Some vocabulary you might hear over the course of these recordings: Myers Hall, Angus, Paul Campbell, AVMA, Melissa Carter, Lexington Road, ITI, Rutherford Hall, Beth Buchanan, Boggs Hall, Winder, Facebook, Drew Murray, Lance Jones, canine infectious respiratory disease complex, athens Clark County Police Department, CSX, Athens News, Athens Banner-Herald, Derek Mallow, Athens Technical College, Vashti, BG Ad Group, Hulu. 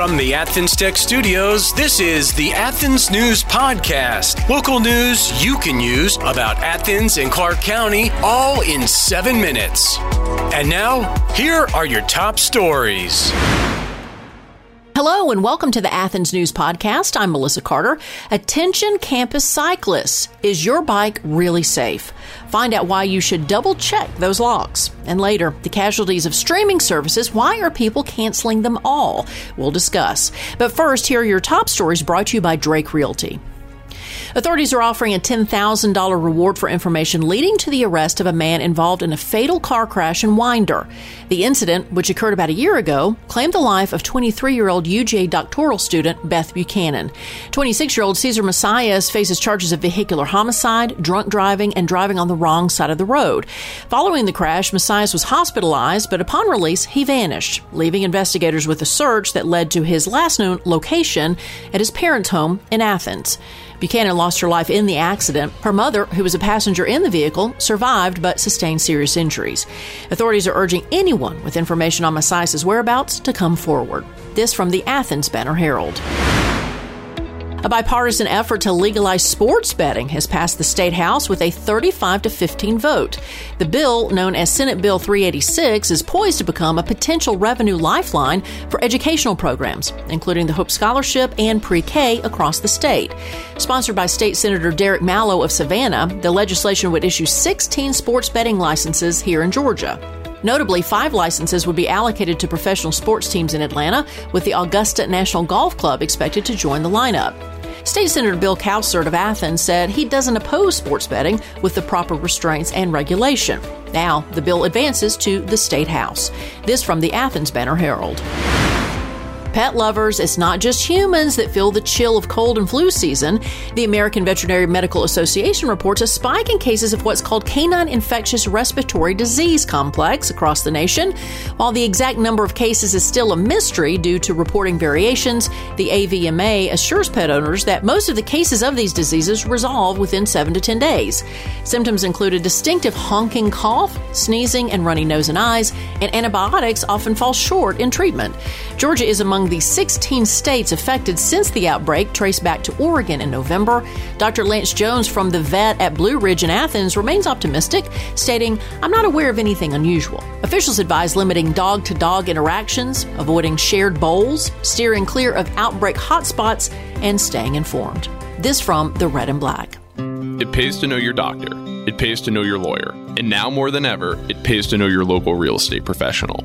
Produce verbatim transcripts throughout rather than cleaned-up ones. From the Athens Tech Studios, this is the Athens News Podcast. Local news you can use about Athens and Clark County, all in seven minutes. And now, here are your top stories. Hello and welcome to the Athens News Podcast. I'm Melissa Carter. Attention campus cyclists. Is your bike really safe? Find out why you should double check those locks. And later, the casualties of streaming services. Why are people canceling them all? We'll discuss. But first, here are your top stories brought to you by Drake Realty. Authorities are offering a ten thousand dollars reward for information leading to the arrest of a man involved in a fatal car crash in Winder. The incident, which occurred about a year ago, claimed the life of twenty-three-year-old U G A doctoral student Beth Buchanan. twenty-six-year-old Cesar Macias faces charges of vehicular homicide, drunk driving, and driving on the wrong side of the road. Following the crash, Macias was hospitalized, but upon release, he vanished, leaving investigators with a search that led to his last known location at his parents' home in Athens. Buchanan lost her life in the accident. Her mother, who was a passenger in the vehicle, survived but sustained serious injuries. Authorities are urging anyone with information on Macias' whereabouts to come forward. This from the Athens Banner-Herald. A bipartisan effort to legalize sports betting has passed the State House with a thirty-five to fifteen vote. The bill, known as Senate Bill three eighty-six, is poised to become a potential revenue lifeline for educational programs, including the Hope Scholarship and pre-K across the state. Sponsored by State Senator Derek Mallow of Savannah, the legislation would issue sixteen sports betting licenses here in Georgia. Notably, five licenses would be allocated to professional sports teams in Atlanta, with the Augusta National Golf Club expected to join the lineup. State Senator Bill Cowsert of Athens said he doesn't oppose sports betting with the proper restraints and regulation. Now, the bill advances to the State House. This from the Athens Banner-Herald. Pet lovers, it's not just humans that feel the chill of cold and flu season. The American Veterinary Medical Association reports a spike in cases of what's called canine infectious respiratory disease complex across the nation. While the exact number of cases is still a mystery due to reporting variations, the A V M A assures pet owners that most of the cases of these diseases resolve within seven to ten days. Symptoms include a distinctive honking cough, sneezing, and runny nose and eyes, and antibiotics often fall short in treatment. Georgia is among the sixteen states affected since the outbreak, traced back to Oregon in November. Doctor Lance Jones from The Vet at Blue Ridge in Athens remains optimistic, stating, "I'm not aware of anything unusual." Officials advise limiting dog-to-dog interactions, avoiding shared bowls, steering clear of outbreak hotspots, and staying informed. This from The Red and Black. It pays to know your doctor. It pays to know your lawyer. And now more than ever, it pays to know your local real estate professional.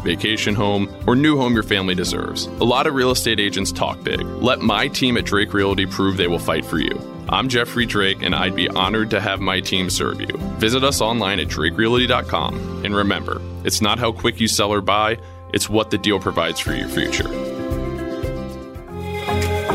vacation home, or new home your family deserves. A lot of real estate agents talk big. Let my team at Drake Realty prove they will fight for you. I'm Jeffrey Drake, and I'd be honored to have my team serve you. Visit us online at drake realty dot com. And remember, it's not how quick you sell or buy, it's what the deal provides for your future.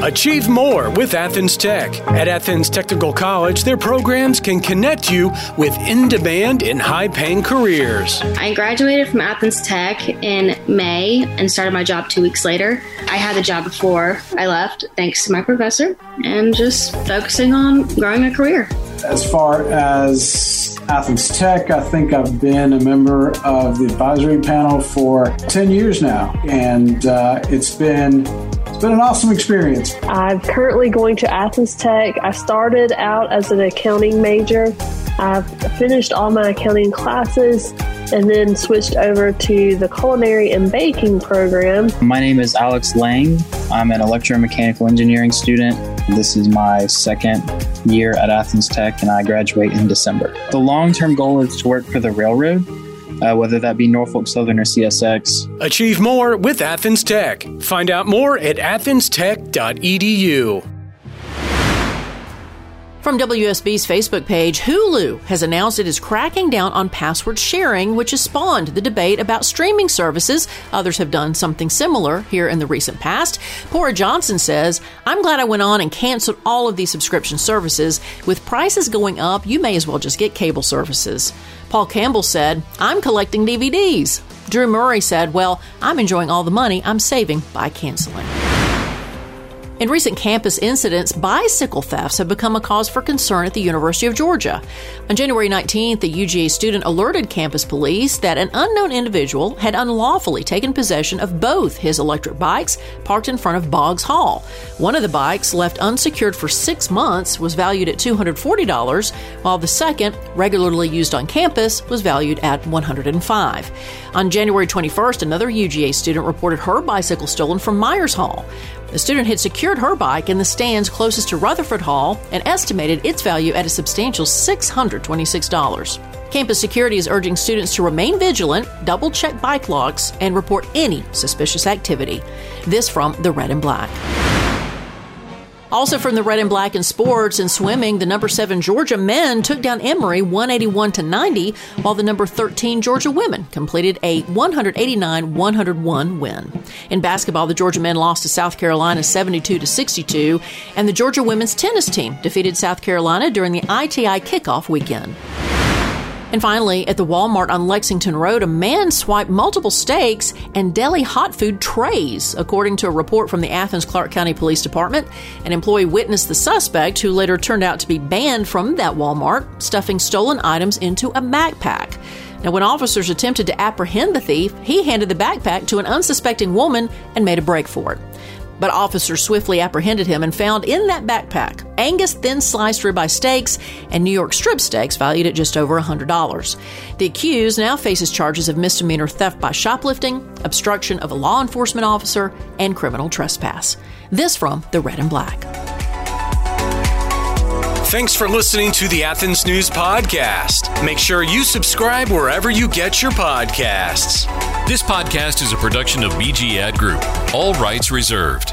Achieve more with Athens Tech. At Athens Technical College, their programs can connect you with in-demand and high-paying careers. I graduated from Athens Tech in May and started my job two weeks later. I had the job before I left, thanks to my professor, and just focusing on growing my career. As far as Athens Tech, I think I've been a member of the advisory panel for ten years now, and uh, it's been It's been an awesome experience. I'm currently going to Athens Tech. I started out as an accounting major. I've finished all my accounting classes and then switched over to the culinary and baking program. My name is Alex Lang. I'm an electromechanical engineering student. This is my second year at Athens Tech, and I graduate in December. The long-term goal is to work for the railroad, Uh, whether that be Norfolk Southern or C S X. Achieve more with Athens Tech. Find out more at athens tech dot e d u. From W S B's Facebook page, Hulu has announced it is cracking down on password sharing, which has spawned the debate about streaming services. Others have done something similar here in the recent past. Porah Johnson says, I'm glad I went on and canceled all of these subscription services. With prices going up, you may as well just get cable services. Paul Campbell said, I'm collecting D V Ds. Drew Murray said, well, I'm enjoying all the money I'm saving by canceling. In recent campus incidents, bicycle thefts have become a cause for concern at the University of Georgia. On January nineteenth, a U G A student alerted campus police that an unknown individual had unlawfully taken possession of both his electric bikes parked in front of Boggs Hall. One of the bikes, left unsecured for six months, was valued at two hundred forty dollars, while the second, regularly used on campus, was valued at one hundred five dollars. On January twenty-first, another U G A student reported her bicycle stolen from Myers Hall. The student had secured her bike in the stands closest to Rutherford Hall and estimated its value at a substantial six hundred twenty-six dollars. Campus security is urging students to remain vigilant, double-check bike locks, and report any suspicious activity. This from the Red and Black. Also from the Red and Black, in sports and swimming, the number seven Georgia men took down Emory one eighty-one to ninety, while the number thirteen Georgia women completed a one eighty-nine to one oh one win. In basketball, the Georgia men lost to South Carolina seventy-two to sixty-two, and the Georgia women's tennis team defeated South Carolina during the I T I kickoff weekend. And finally, at the Walmart on Lexington Road, a man swiped multiple steaks and deli hot food trays, according to a report from the Athens Clark County Police Department. An employee witnessed the suspect, who later turned out to be banned from that Walmart, stuffing stolen items into a backpack. Now, when officers attempted to apprehend the thief, he handed the backpack to an unsuspecting woman and made a break for it. But officers swiftly apprehended him and found in that backpack Angus thin-sliced ribeye steaks and New York strip steaks valued at just over one hundred dollars. The accused now faces charges of misdemeanor theft by shoplifting, obstruction of a law enforcement officer, and criminal trespass. This from the Red and Black. Thanks for listening to the Athens News Podcast. Make sure you subscribe wherever you get your podcasts. This podcast is a production of B G Ad Group. All rights reserved.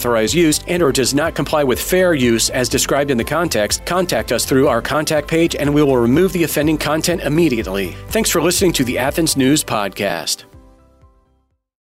authorized use and or does not comply with fair use as described in the context, contact us through our contact page and we will remove the offending content immediately. Thanks for listening to the Athens News Podcast.